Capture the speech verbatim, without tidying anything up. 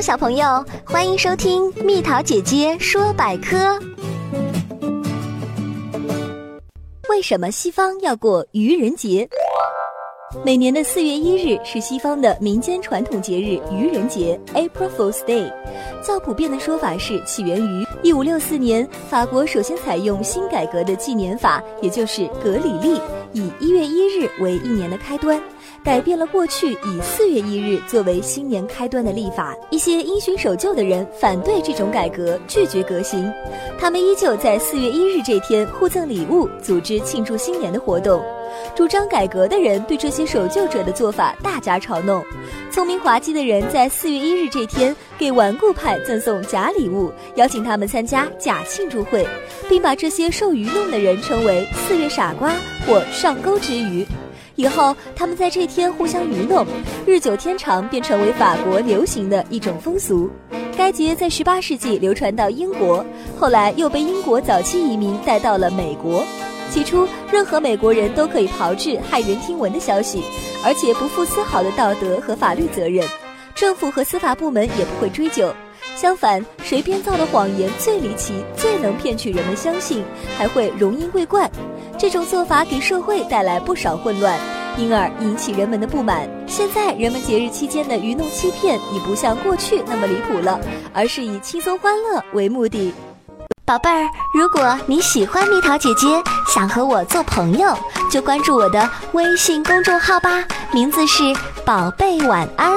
喽，小朋友，欢迎收听蜜桃姐姐说百科。为什么西方要过愚人节？每年的四月一日是西方的民间传统节日愚人节 （April Fool's Day）。较普遍的说法是起源于一五六四年，法国首先采用新改革的纪年法，也就是格里历，以一月一日为一年的开端。改变了过去以四月一日作为新年开端的历法，一些因循守旧的人反对这种改革，拒绝革新。他们依旧在四月一日这天互赠礼物，组织庆祝新年的活动。主张改革的人对这些守旧者的做法大加嘲弄。聪明滑稽的人在四月一日这天给顽固派赠送假礼物，邀请他们参加假庆祝会，并把这些受愚弄的人称为四月傻瓜或上钩之鱼。以后他们在这天互相愚弄，日久天长便成为法国流行的一种风俗。该节在十八世纪流传到英国，后来又被英国早期移民带到了美国。起初任何美国人都可以炮制骇人听闻的消息，而且不负丝毫的道德和法律责任，政府和司法部门也不会追究。相反，谁编造的谎言最离奇，最能骗取人们相信，还会荣膺桂冠。这种做法给社会带来不少混乱，因而引起人们的不满。现在人们节日期间的愚弄欺骗已不像过去那么离谱了，而是以轻松欢乐为目的。宝贝儿，如果你喜欢蜜桃姐姐，想和我做朋友，就关注我的微信公众号吧，名字是宝贝晚安。